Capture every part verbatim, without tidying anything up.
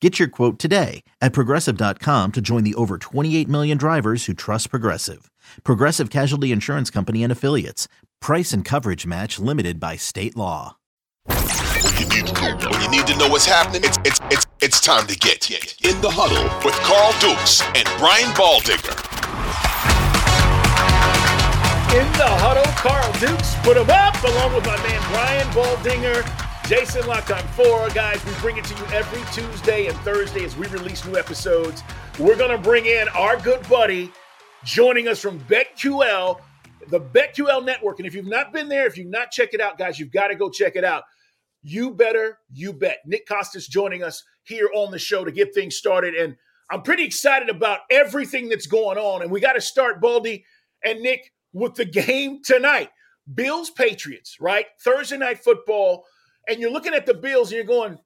Get your quote today at Progressive dot com to join the over twenty-eight million drivers who trust Progressive. Progressive Casualty Insurance Company and Affiliates. Price and coverage match limited by state law. When you need to know, when you need to know what's happening, it's, it's, it's, it's time to get in the huddle with Carl Dukes and Brian Baldinger. In the huddle, Carl Dukes, put him up, along with my man Brian Baldinger. Jason Locked on four. Guys, we bring it to you every Tuesday and Thursday as we release new episodes. We're going to bring in our good buddy joining us from BetQL, the BetQL network. And if you've not been there, if you've not checked it out, guys, you've got to go check it out. You better, you bet. Nick Costas joining us here on the show to get things started. And I'm pretty excited about everything that's going on. And we got to start, Baldy and Nick, with the game tonight. Bills Patriots, right? Thursday night football. And you're looking at the Bills and you're going,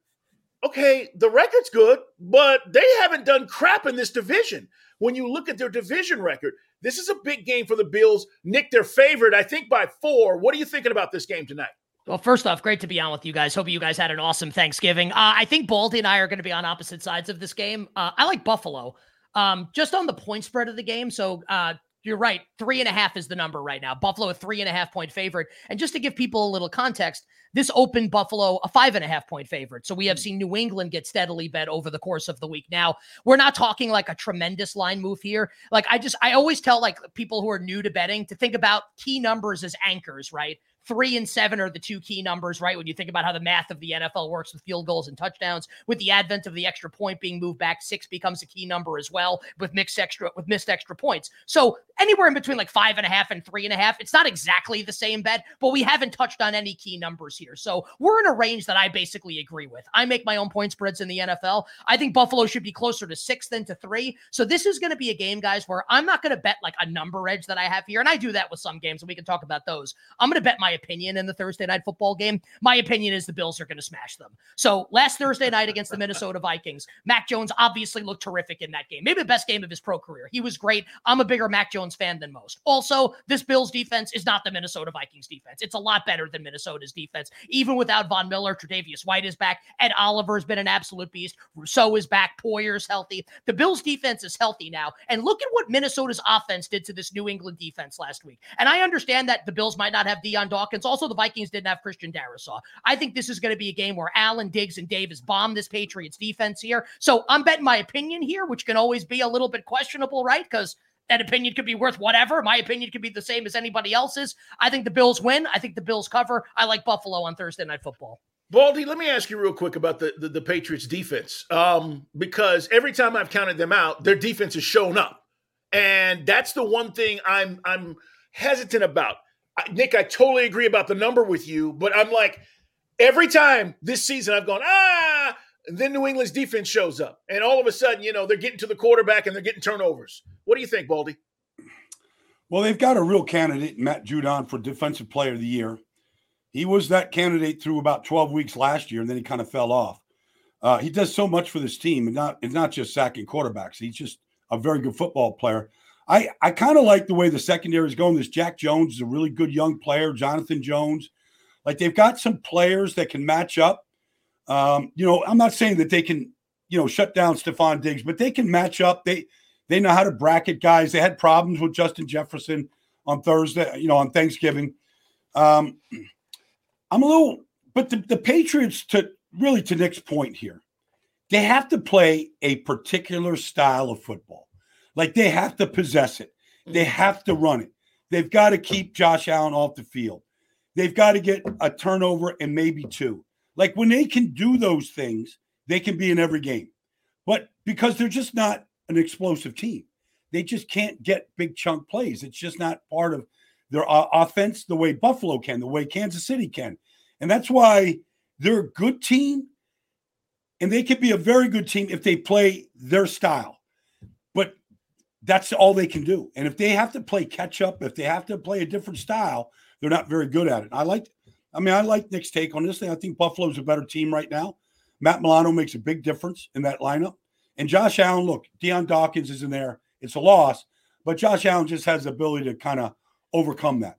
okay, the record's good, but they haven't done crap in this division. When you look at their division record, this is a big game for the Bills. Nick, they're favored, I think, by four. What are you thinking about this game tonight? Well, first off, great to be on with you guys. Hope you guys had an awesome Thanksgiving. Uh, I think Baldy and I are going to be on opposite sides of this game. Uh, I like Buffalo, um, just on the point spread of the game. So, uh, You're right. Three and a half is the number right now. Buffalo, a three and a half point favorite. And just to give people a little context, this opened Buffalo a five and a half point favorite. So we have seen New England get steadily bet over the course of the week. Now, we're not talking like a tremendous line move here. Like I just, I always tell like people who are new to betting to think about key numbers as anchors, right? Three and seven are the two key numbers, right? When you think about how the math of the N F L works with field goals and touchdowns, with the advent of the extra point being moved back, six becomes a key number as well with mixed extra with missed extra points. So anywhere in between like five and a half and three and a half, it's not exactly the same bet, but we haven't touched on any key numbers here. So we're in a range that I basically agree with. I make my own point spreads in the N F L. I think Buffalo should be closer to six than to three. So this is going to be a game, guys, where I'm not going to bet like a number edge that I have here. And I do that with some games and we can talk about those. I'm going to bet my opinion in the Thursday night football game. My opinion is the Bills are going to smash them. So last Thursday night against the Minnesota Vikings, Mac Jones obviously looked terrific in that game. Maybe the best game of his pro career. He was great. I'm a bigger Mac Jones fan than most. Also, this Bills defense is not the Minnesota Vikings defense. It's a lot better than Minnesota's defense. Even without Von Miller, Tre'Davious White is back. Ed Oliver has been an absolute beast. Rousseau is back. Poyer's healthy. The Bills defense is healthy now. And look at what Minnesota's offense did to this New England defense last week. And I understand that the Bills might not have Deion Dawkins. Also, the Vikings didn't have Christian Darrisaw. I think this is going to be a game where Allen, Diggs, and Davis bomb this Patriots defense here. So I'm betting my opinion here, which can always be a little bit questionable, right? Because that opinion could be worth whatever. My opinion could be the same as anybody else's. I think the Bills win. I think the Bills cover. I like Buffalo on Thursday Night Football. Baldy, let me ask you real quick about the, the, the Patriots defense, um, because every time I've counted them out, their defense has shown up. And that's the one thing I'm I'm hesitant about. Nick, I totally agree about the number with you, but I'm like, every time this season I've gone, ah, and then New England's defense shows up. And all of a sudden, you know, they're getting to the quarterback and they're getting turnovers. What do you think, Baldy? Well, they've got a real candidate, Matt Judon, for Defensive Player of the Year. He was that candidate through about twelve weeks last year, and then he kind of fell off. Uh, he does so much for this team, and not, it's not just sacking quarterbacks. He's just a very good football player. I, I kind of like the way the secondary is going. This Jack Jones is a really good young player, Jonathan Jones. Like, they've got some players that can match up. Um, you know, I'm not saying that they can, you know, shut down Stephon Diggs, but they can match up. They they know how to bracket guys. They had problems with Justin Jefferson on Thursday, you know, on Thanksgiving. Um, I'm a little – but the, the Patriots, to really to Nick's point here, they have to play a particular style of football. Like, they have to possess it. They have to run it. They've got to keep Josh Allen off the field. They've got to get a turnover and maybe two. Like, when they can do those things, they can be in every game. But because they're just not an explosive team, they just can't get big chunk plays. It's just not part of their uh, offense the way Buffalo can, the way Kansas City can. And that's why they're a good team, and they can be a very good team if they play their style. that's all they can do. And if they have to play catch up, if they have to play a different style, they're not very good at it. I like, I mean, I like Nick's take on this thing. I think Buffalo's a better team right now. Matt Milano makes a big difference in that lineup. And Josh Allen, look, Deion Dawkins is in there. It's a loss, but Josh Allen just has the ability to kind of overcome that.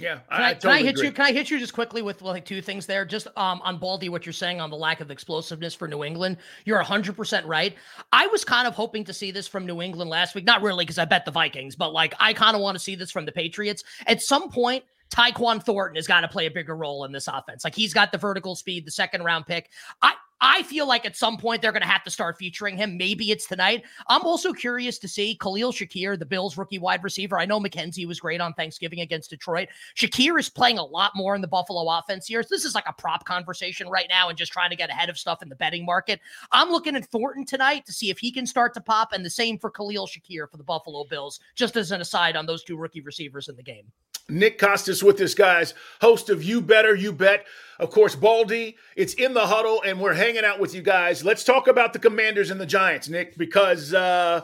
Yeah, I, can I, I totally can I hit agree. you? Can I hit you just quickly with like two things there? Just um, on Baldy, what you're saying on the lack of explosiveness for New England, you're one hundred percent right. I was kind of hoping to see this from New England last week. Not really, because I bet the Vikings, but like I kind of want to see this from the Patriots at some point. Tyquan Thornton has got to play a bigger role in this offense. Like he's got the vertical speed, the second round pick. I. I feel like at some point they're going to have to start featuring him. Maybe it's tonight. I'm also curious to see Khalil Shakir, the Bills rookie wide receiver. I know McKenzie was great on Thanksgiving against Detroit. Shakir is playing a lot more in the Buffalo offense here. This is like a prop conversation right now and just trying to get ahead of stuff in the betting market. I'm looking at Thornton tonight to see if he can start to pop, and the same for Khalil Shakir for the Buffalo Bills, just as an aside on those two rookie receivers in the game. Nick Costas with us, guys, host of You Better, You Bet. Of course, Baldy, it's In the Huddle, and we're hanging out with you guys. Let's talk about the Commanders and the Giants, Nick, because uh,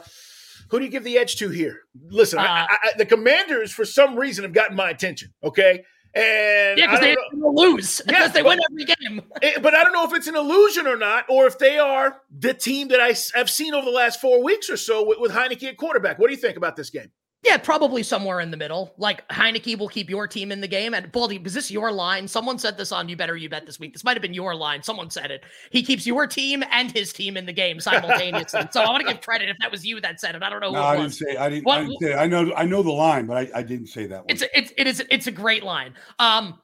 who do you give the edge to here? Listen, uh, I, I, the Commanders, for some reason, have gotten my attention, okay? And yeah, because they lose, because yeah, they but, win every game. it, but I don't know if it's an illusion or not, or if they are the team that I, I've seen over the last four weeks or so with, with Heineke at quarterback. What do you think about this game? Yeah, probably somewhere in the middle. Like Heineke will keep your team in the game. And Baldy, was this your line? Someone said this on You Better You Bet this week. This might have been your line. Someone said it. He keeps your team and his team in the game simultaneously. So I want to give credit if that was you that said it. I don't know who no, it was. I didn't say. I didn't, what, I didn't say. I know. I know the line, but I, I didn't say that one. It's a, it's it is it's a great line. Um,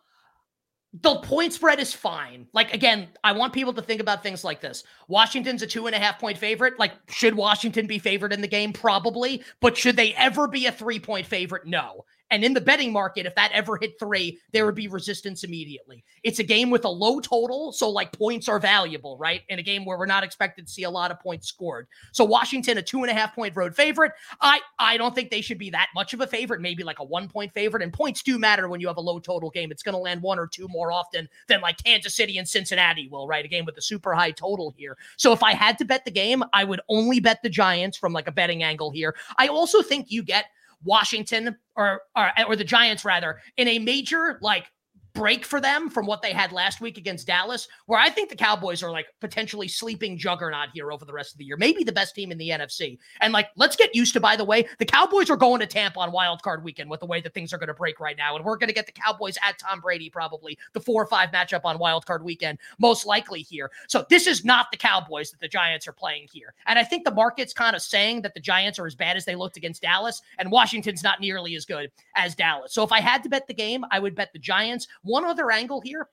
the point spread is fine. Like again, I want people to think about things like this. Washington's a two and a half point favorite. Like, should Washington be favored in the game? Probably, but should they ever be a three point favorite? No. And in the betting market, if that ever hit three, there would be resistance immediately. It's a game with a low total, so like points are valuable, right? In a game where we're not expected to see a lot of points scored. So Washington, a two and a half point road favorite. I, I don't think they should be that much of a favorite, maybe like a one point favorite. And points do matter when you have a low total game. It's going to land one or two more often than like Kansas City and Cincinnati will, right? A game with a super high total here. So if I had to bet the game, I would only bet the Giants from like a betting angle here. I also think you get Washington or, or or the Giants rather in a major like break for them from what they had last week against Dallas, where I think the Cowboys are like potentially sleeping juggernaut here over the rest of the year, maybe the best team in the N F C. And like, let's get used to, by the way, the Cowboys are going to Tampa on wild card weekend with the way that things are going to break right now. And we're going to get the Cowboys at Tom Brady, probably the four or five matchup on wild card weekend, most likely here. So this is not the Cowboys that the Giants are playing here. And I think the market's kind of saying that the Giants are as bad as they looked against Dallas, and Washington's not nearly as good as Dallas. So if I had to bet the game, I would bet the Giants. One other angle here,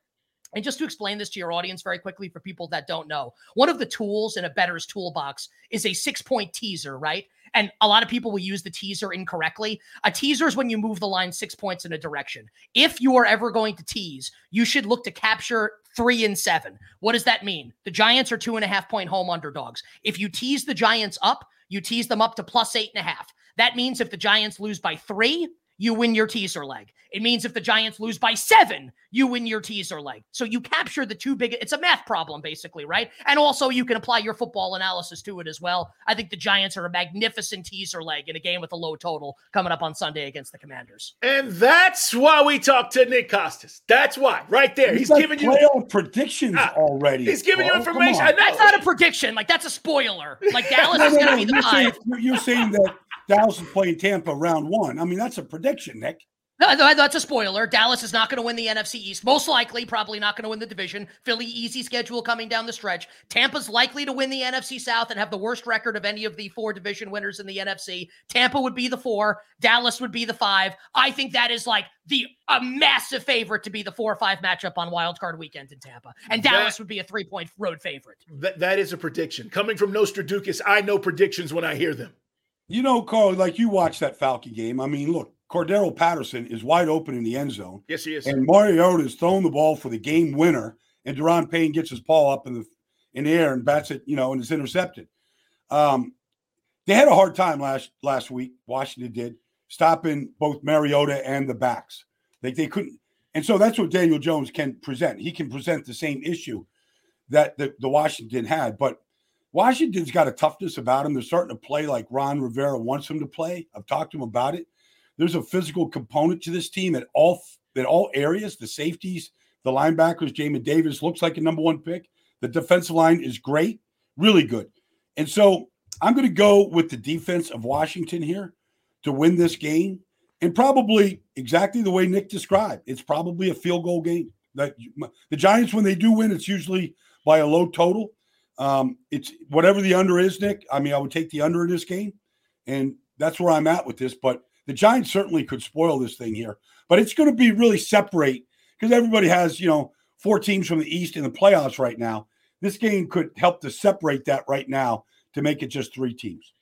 and just to explain this to your audience very quickly for people that don't know, one of the tools in a bettor's toolbox is a six-point teaser, right? And a lot of people will use the teaser incorrectly. A teaser is when you move the line six points in a direction. If you are ever going to tease, you should look to capture three and seven. What does that mean? The Giants are two-and-a-half-point home underdogs. If you tease the Giants up, you tease them up to plus eight and a half. That means if the Giants lose by three, you win your teaser leg. It means if the Giants lose by seven, you win your teaser leg. So you capture the two big, it's a math problem basically, right? And also you can apply your football analysis to it as well. I think the Giants are a magnificent teaser leg in a game with a low total coming up on Sunday against the Commanders. And that's why we talked to Nick Costas. That's why, right there. He's, he's like giving you playoff predictions uh, already. He's giving bro. you information. That's not a prediction. Like that's a spoiler. Like Dallas no, is no, going to no, be the five. Saying, you're saying that Dallas is playing Tampa round one. I mean, that's a prediction, Nick. No, no, that's a spoiler. Dallas is not going to win the N F C East. Most likely, probably not going to win the division. Philly, easy schedule coming down the stretch. Tampa's likely to win the N F C South and have the worst record of any of the four division winners in the N F C. Tampa would be the four. Dallas would be the five. I think that is like the a massive favorite to be the four or five matchup on wild card weekend in Tampa. And Dallas that, would be a three-point road favorite. That, that is a prediction. Coming from Nostraducus, I know predictions when I hear them. You know, Carl, like you watch that Falcon game. I mean, look, Cordero Patterson is wide open in the end zone. Yes, he is. And Mariota is throwing the ball for the game winner, and Deron Payne gets his ball up in the in the air and bats it, you know, and it's intercepted. Um, they had a hard time last last week. Washington did, stopping both Mariota and the backs. They they couldn't, and so that's what Daniel Jones can present. He can present the same issue that the, the Washington had, but Washington's got a toughness about him. They're starting to play like Ron Rivera wants him to play. I've talked to him about it. There's a physical component to this team at all at all areas. The safeties, the linebackers, Jamin Davis looks like a number one pick. The defensive line is great, really good. And so I'm going to go with the defense of Washington here to win this game. And probably exactly the way Nick described, it's probably a field goal game. That the Giants, when they do win, it's usually by a low total. Um, it's whatever the under is, Nick. I mean, I would take the under in this game, and that's where I'm at with this. But the Giants certainly could spoil this thing here. But it's going to be really separate because everybody has, you know, four teams from the East in the playoffs right now. This game could help to separate that right now to make it just three teams.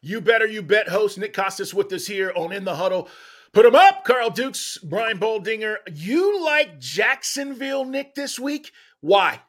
You Better You Bet host Nick Costas with us here on In the Huddle. Put him up, Carl Dukes, Brian Baldinger. You like Jacksonville, Nick, this week? Why?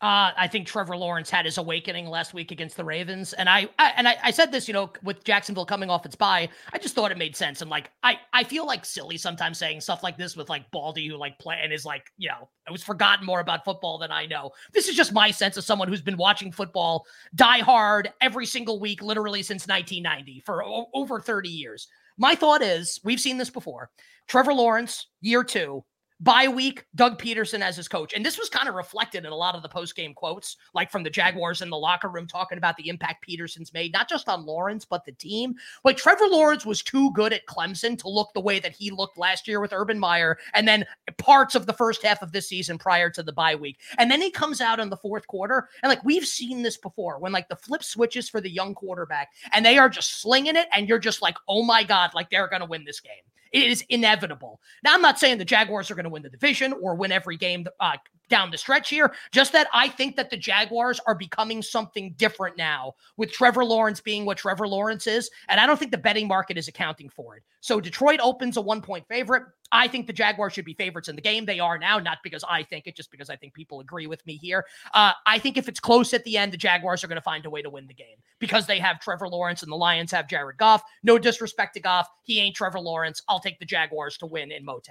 Uh, I think Trevor Lawrence had his awakening last week against the Ravens. And I, I and I, I said this, you know, with Jacksonville coming off its bye, I just thought it made sense. And like, I, I feel like silly sometimes saying stuff like this with like Baldy, who like play and is like, you know, I was forgotten more about football than I know. This is just my sense of someone who's been watching football die hard every single week, literally since nineteen ninety for o- over thirty years. My thought is we've seen this before. Trevor Lawrence, year two. Bye week, Doug Peterson as his coach. And this was kind of reflected in a lot of the post-game quotes, like from the Jaguars in the locker room, talking about the impact Peterson's made, not just on Lawrence, but the team. Like Trevor Lawrence was too good at Clemson to look the way that he looked last year with Urban Meyer, and then parts of the first half of this season prior to the bye week. And then he comes out in the fourth quarter, and like we've seen this before, when like the flip switches for the young quarterback, and they are just slinging it, and you're just like, oh my God, like they're going to win this game. It is inevitable. Now, I'm not saying the Jaguars are going to win the division or win every game uh, down the stretch here, just that I think that the Jaguars are becoming something different now with Trevor Lawrence being what Trevor Lawrence is, and I don't think the betting market is accounting for it. So Detroit opens a one-point favorite. I think the Jaguars should be favorites in the game. They are now, not because I think it, just because I think people agree with me here. Uh, I think if it's close at the end, the Jaguars are going to find a way to win the game because they have Trevor Lawrence and the Lions have Jared Goff. No disrespect to Goff. He ain't Trevor Lawrence. I'll take the Jaguars to win in Motown.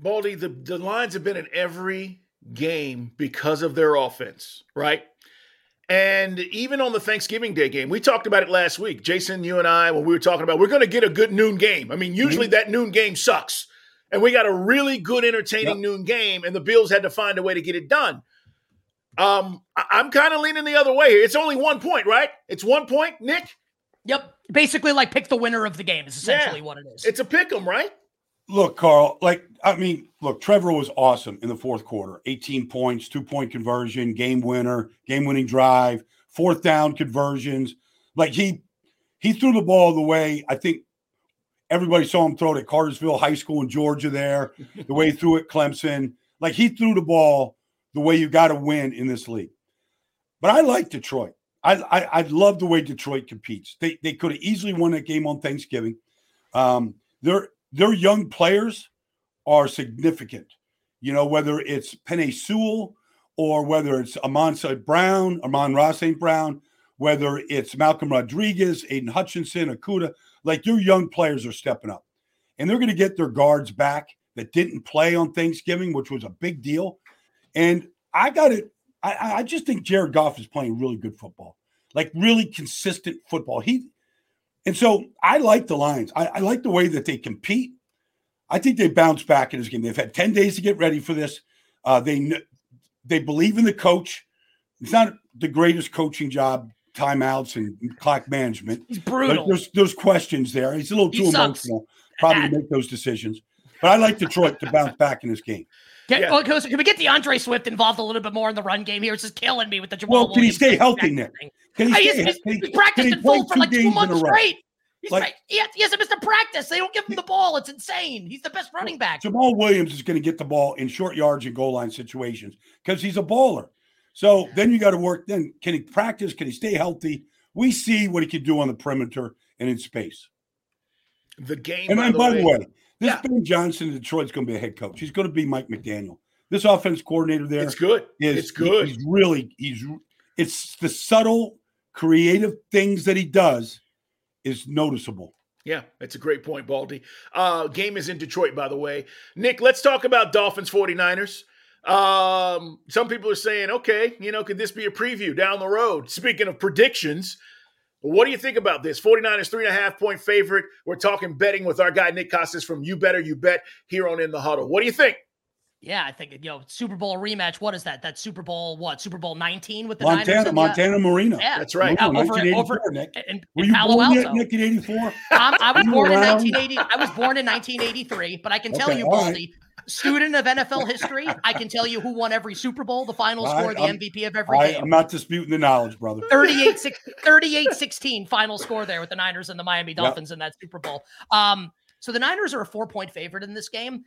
Baldy, the, the Lions have been in every game because of their offense, right? And even on the Thanksgiving Day game, we talked about it last week. Jason, you and I, when we were talking about, we're going to get a good noon game. I mean, usually mm-hmm. that noon game sucks. And we got a really good, entertaining yep. noon game, and the Bills had to find a way to get it done. Um, I, I'm kind of leaning the other way here. It's only one point, right? It's one point, Nick? Yep. Basically, like, pick the winner of the game is essentially yeah. what it is. It's a pick 'em, right? Look, Carl, like, I mean, look, Trevor was awesome in the fourth quarter. eighteen points, two-point conversion, game winner, game-winning drive, fourth down conversions. Like, he he threw the ball the way I think everybody saw him throw it at Cartersville High School in Georgia there, the way he threw it at Clemson. Like, he threw the ball the way you got to win in this league. But I like Detroit. I I, I love the way Detroit competes. They, they could have easily won that game on Thanksgiving. Um, they're – Their young players are significant, you know, whether it's Penei Sewell or whether it's Amon Saint Brown, Amon Ra Saint Brown, whether it's Malcolm Rodriguez, Aiden Hutchinson, Okudah. Like, your young players are stepping up. And they're going to get their guards back that didn't play on Thanksgiving, which was a big deal. And I got it. I, I just think Jared Goff is playing really good football, like really consistent football. He And so I like the Lions. I, I like the way that they compete. I think they bounce back in this game. They've had ten days to get ready for this. Uh, they they believe in the coach. It's not the greatest coaching job, timeouts and clock management. He's brutal. There's, there's questions there. He's a little too emotional probably to make those decisions. But I like Detroit to bounce back in this game. Can, yeah. oh, can we get DeAndre Swift involved a little bit more in the run game here? It's just killing me with the Jamal Well, can Williams he stay healthy, Nick? Can he I, stay he's, he's practiced in full for like two months straight. He's like, right. he, has, he hasn't missed a practice. They don't give him the ball. It's insane. He's the best running back. Jamal Williams is going to get the ball in short yards and goal line situations because he's a baller. So then you got to work. Then can he practice? Can he stay healthy? We see what he can do on the perimeter and in space. The game. And by, by the way, way this yeah. Ben Johnson in Detroit's going to be a head coach. He's going to be Mike McDaniel. This offense coordinator there. It's good. Is, it's good. He's really, he's, it's the subtle, creative things that he does is noticeable. Yeah, that's a great point, Baldy. Uh, game is in Detroit, by the way. Nick, let's talk about Dolphins 49ers. Um, some people are saying, okay, you know, could this be a preview down the road? Speaking of predictions, what do you think about this? 49ers, three and a half point favorite. We're talking betting with our guy, Nick Costas from You Better You Bet here on In the Huddle. What do you think? Yeah, I think, you know, Super Bowl rematch. What is that? That's Super Bowl, what? Super Bowl nineteen with the Montana, Niners? Montana, Montana Marino. Yeah. That's right. Marino, over, over, Nick. In, in Were you Palo born Alto. Yet in nineteen eighty-four? I'm, I was born in nineteen eighty. I was born in nineteen eighty-three, but I can tell okay, you, Baldy, right. student of N F L history, I can tell you who won every Super Bowl, the final I, score, the I'm, M V P of every I, game. I'm not disputing the knowledge, brother. thirty-eight sixteen final score there with the Niners and the Miami Dolphins yep. in that Super Bowl. Um, so the Niners are a four-point favorite in this game.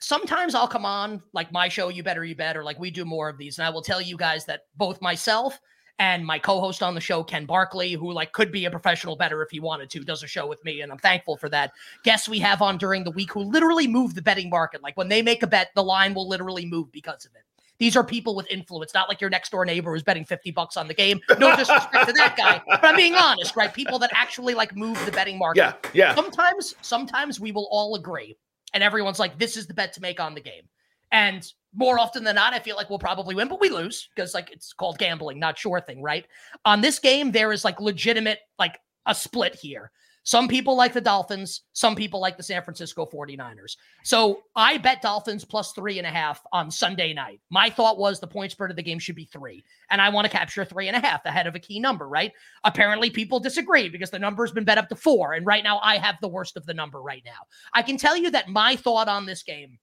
Sometimes I'll come on like my show, You Better You Bet, or like we do more of these. And I will tell you guys that both myself and my co-host on the show, Ken Barkley, who like could be a professional bettor if he wanted to, does a show with me. And I'm thankful for that. Guests we have on during the week who literally move the betting market. Like when they make a bet, the line will literally move because of it. These are people with influence, not like your next door neighbor who's betting fifty bucks on the game. No disrespect to that guy, but I'm being honest, right? People that actually like move the betting market. Yeah, yeah. Sometimes, sometimes we will all agree. And everyone's like, this is the bet to make on the game. And more often than not, I feel like we'll probably win, but we lose because like it's called gambling, not sure thing, right? On this game, there is like legitimate, like a split here. Some people like the Dolphins. Some people like the San Francisco 49ers. So I bet Dolphins plus three and a half on Sunday night. My thought was the point spread of the game should be three. And I want to capture three and a half ahead of a key number, right? Apparently people disagree because the number's been bet up to four. And right now I have the worst of the number right now. I can tell you that my thought on this game,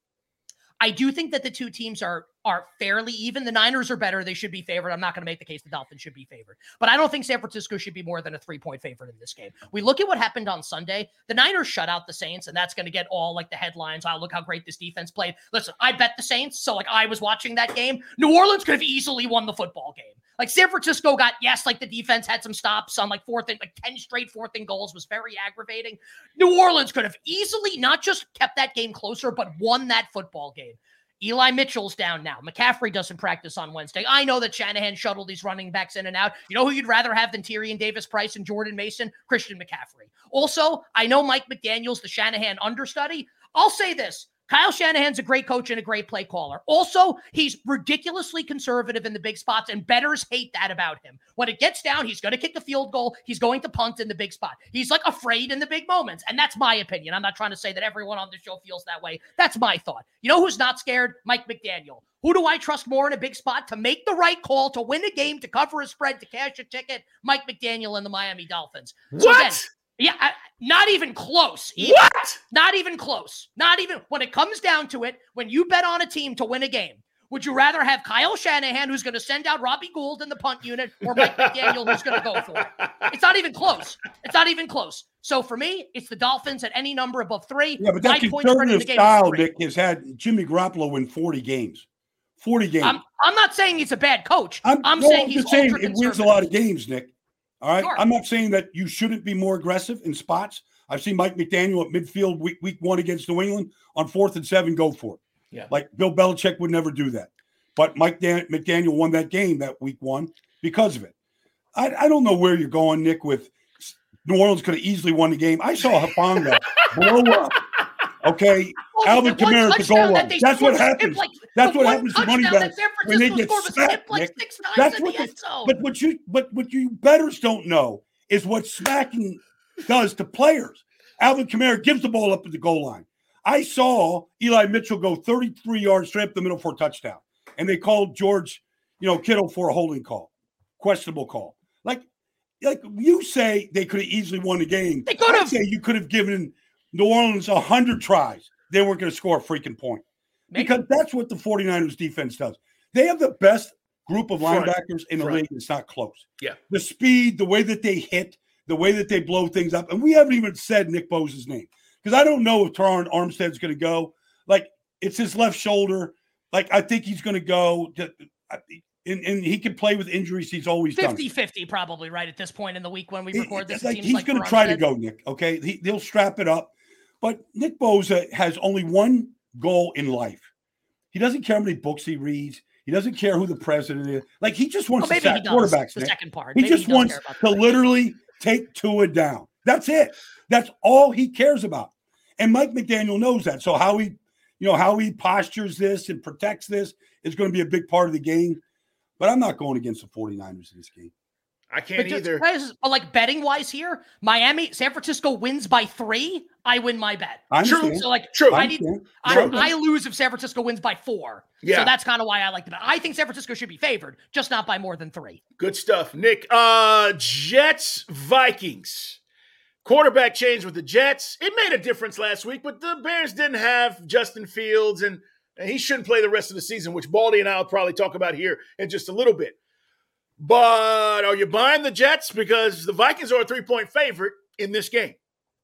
I do think that the two teams are are fairly even. The Niners are better. They should be favored. I'm not going to make the case the Dolphins should be favored. But I don't think San Francisco should be more than a three-point favorite in this game. We look at what happened on Sunday. The Niners shut out the Saints, and that's going to get all, like, the headlines. Oh, look how great this defense played. Listen, I bet the Saints, so, like, I was watching that game. New Orleans could have easily won the football game. Like, San Francisco got, yes, like, the defense had some stops on, like, fourth and, like, ten straight fourth and goals was very aggravating. New Orleans could have easily not just kept that game closer, but won that football game. Eli Mitchell's down now. McCaffrey doesn't practice on Wednesday. I know that Shanahan shuttled these running backs in and out. You know who you'd rather have than Tyrion Davis-Price and Jordan Mason? Christian McCaffrey. Also, I know Mike McDaniel's the Shanahan understudy. I'll say this. Kyle Shanahan's a great coach and a great play caller. Also, he's ridiculously conservative in the big spots, and bettors hate that about him. When it gets down, he's going to kick the field goal. He's going to punt in the big spot. He's, like, afraid in the big moments, and that's my opinion. I'm not trying to say that everyone on the show feels that way. That's my thought. You know who's not scared? Mike McDaniel. Who do I trust more in a big spot to make the right call, to win a game, to cover a spread, to cash a ticket? Mike McDaniel and the Miami Dolphins. What? So again, Yeah, I, not even close. Even. What? Not even close. Not even when it comes down to it, when you bet on a team to win a game, would you rather have Kyle Shanahan, who's going to send out Robbie Gould in the punt unit, or Mike McDaniel, who's going to go for it? It's not even close. It's not even close. So for me, it's the Dolphins at any number above three. Yeah, but that conservative style, Nick, has had Jimmy Garoppolo win forty games. forty games. I'm, I'm not saying he's a bad coach. I'm, I'm no, saying I'm he's just saying it wins a lot of games, Nick. All right. Sure. I'm not saying that you shouldn't be more aggressive in spots. I've seen Mike McDaniel at midfield week, week one against New England on fourth and seven, go for it. Yeah. Like Bill Belichick would never do that. But Mike Dan- McDaniel won that game that week one because of it. I, I don't know where you're going, Nick, with New Orleans could have easily won the game. I saw Hufanga blow up. Okay. Well, Alvin Kamara to go up. That's what happens. Like, that's what happens to running backs when they get smacked. Like that's what. The, but what you but what you bettors don't know is what smacking does to players. Alvin Kamara gives the ball up at the goal line. I saw Eli Mitchell go thirty-three yards straight up the middle for a touchdown, and they called George, you know, Kittle for a holding call, questionable call. Like, like you say, they could have easily won the game. They could have. Say you could have given New Orleans one hundred tries. They weren't going to score a freaking point. Maybe. Because that's what the 49ers defense does. They have the best group of linebackers right. in the right. league. It's not close. Yeah. The speed, the way that they hit, the way that they blow things up. And we haven't even said Nick Bosa's name. Because I don't know if Taron Armstead's going to go. Like, it's his left shoulder. Like, I think he's going to go. And, and he can play with injuries. He's always fifty-fifty probably right at this point in the week when we record this. Like, he's like going to try to go, Nick. Okay, he, they'll strap it up. But Nick Bosa has only one goal in life. He doesn't care how many books he reads. He doesn't care who the president is. Like, he just wants well, to sack quarterbacks. The Nick. second part. He maybe just he wants to literally take Tua down. That's it. That's all he cares about. And Mike McDaniel knows that. So how he, you know, how he postures this and protects this is going to be a big part of the game. But I'm not going against the 49ers in this game. I can't just, either. Guys, like, betting-wise here, Miami, San Francisco wins by three, I win my bet. I True. So, like, True. I, need, I, True. I lose if San Francisco wins by four. Yeah. So that's kind of why I like the bet. I think San Francisco should be favored, just not by more than three. Good stuff, Nick. Uh, Jets, Vikings. Quarterback change with the Jets. It made a difference last week, but the Bears didn't have Justin Fields and – and he shouldn't play the rest of the season, which Baldy and I will probably talk about here in just a little bit. But are you buying the Jets? Because the Vikings are a three-point favorite in this game.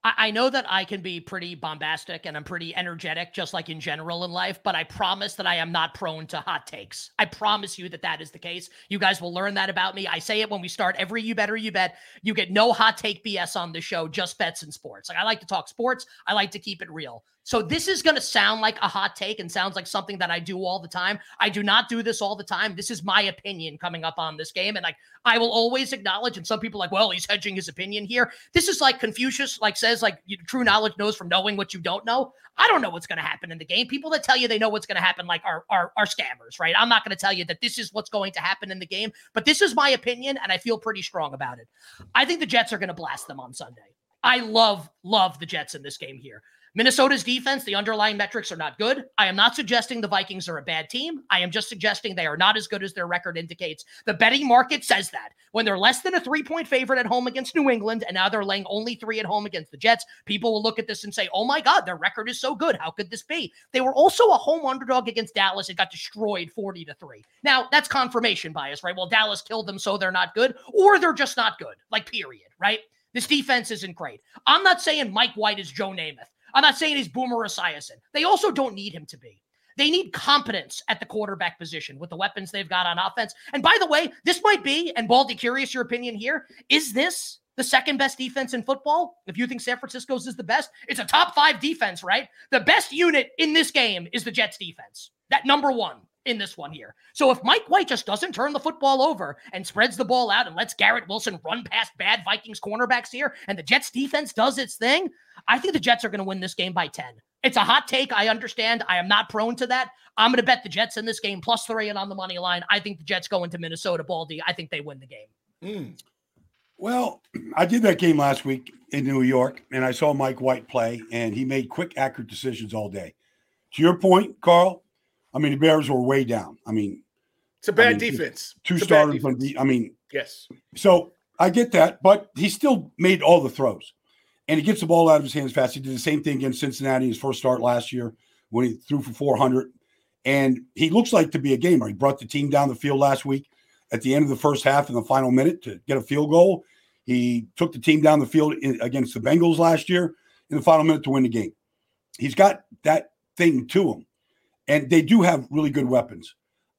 I know that I can be pretty bombastic and I'm pretty energetic, just like in general in life, but I promise that I am not prone to hot takes. I promise you that that is the case. You guys will learn that about me. I say it when we start every You Better You Bet. You get no hot take B S on the show, just bets and sports. Like, I like to talk sports. I like to keep it real. So this is going to sound like a hot take and sounds like something that I do all the time. I do not do this all the time. This is my opinion coming up on this game. And like, I will always acknowledge, and some people are like, well, he's hedging his opinion here. This is like Confucius, like says, like, true knowledge knows from knowing what you don't know. I don't know what's going to happen in the game. People that tell you they know what's going to happen, like, are, are, are scammers, right? I'm not going to tell you that this is what's going to happen in the game, but this is my opinion. And I feel pretty strong about it. I think the Jets are going to blast them on Sunday. I love, love the Jets in this game here. Minnesota's defense, the underlying metrics are not good. I am not suggesting the Vikings are a bad team. I am just suggesting they are not as good as their record indicates. The betting market says that. When they're less than a three-point favorite at home against New England, and now they're laying only three at home against the Jets, people will look at this and say, oh my God, their record is so good. How could this be? They were also a home underdog against Dallas and got destroyed forty to three. Now, that's confirmation bias, right? Well, Dallas killed them, so they're not good, or they're just not good, like, period, right? This defense isn't great. I'm not saying Mike White is Joe Namath. I'm not saying he's Boomer Esiason. They also don't need him to be. They need competence at the quarterback position with the weapons they've got on offense. And by the way, this might be, and Baldy, curious your opinion here, is this the second best defense in football? If you think San Francisco's is the best, it's a top five defense, right? The best unit in this game is the Jets defense. That number one in this one here. So if Mike White just doesn't turn the football over and spreads the ball out and lets Garrett Wilson run past bad Vikings cornerbacks here, and the Jets defense does its thing, I think the Jets are going to win this game by ten. It's a hot take. I understand. I am not prone to that. I'm going to bet the Jets in this game plus three and on the money line. I think the Jets go into Minnesota, Baldy. I think they win the game. Mm. Well, I did that game last week in New York, and I saw Mike White play, and he made quick, accurate decisions all day. To your point, Carl, I mean, the Bears were way down. I mean, it's a bad I mean, defense. Two starters on the, I mean, yes. So I get that, but he still made all the throws. And he gets the ball out of his hands fast. He did the same thing against Cincinnati in his first start last year when he threw for four hundred. And he looks like to be a gamer. He brought the team down the field last week at the end of the first half in the final minute to get a field goal. He took the team down the field in, against the Bengals last year in the final minute to win the game. He's got that thing to him. And they do have really good weapons.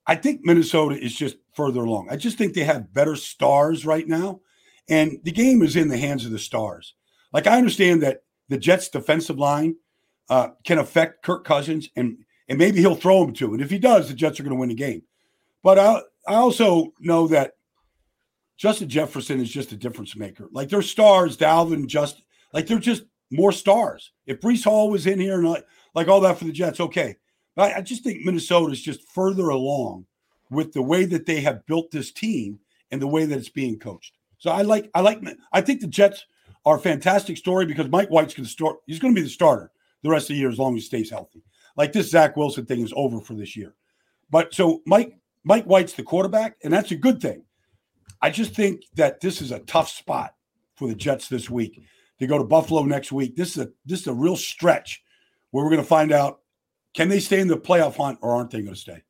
I think Minnesota is just further along. I just think they have better stars right now. And the game is in the hands of the stars. Like, I understand that the Jets' defensive line uh, can affect Kirk Cousins, and and maybe he'll throw him to. And if he does, the Jets are going to win the game. But I, I also know that Justin Jefferson is just a difference maker. Like, they're stars, Dalvin, Justin. Like, they're just more stars. If Breece Hall was in here and like, like all that for the Jets, okay. But I, I just think Minnesota is just further along with the way that they have built this team and the way that it's being coached. So I like, I like, I think the Jets are a fantastic story because Mike White's going to start. He's going to be the starter the rest of the year as long as he stays healthy. Like, this Zach Wilson thing is over for this year. But so Mike Mike White's the quarterback, and that's a good thing. I just think that this is a tough spot for the Jets this week. They go to Buffalo next week. This is a this is a real stretch where we're going to find out, can they stay in the playoff hunt or aren't they going to stay?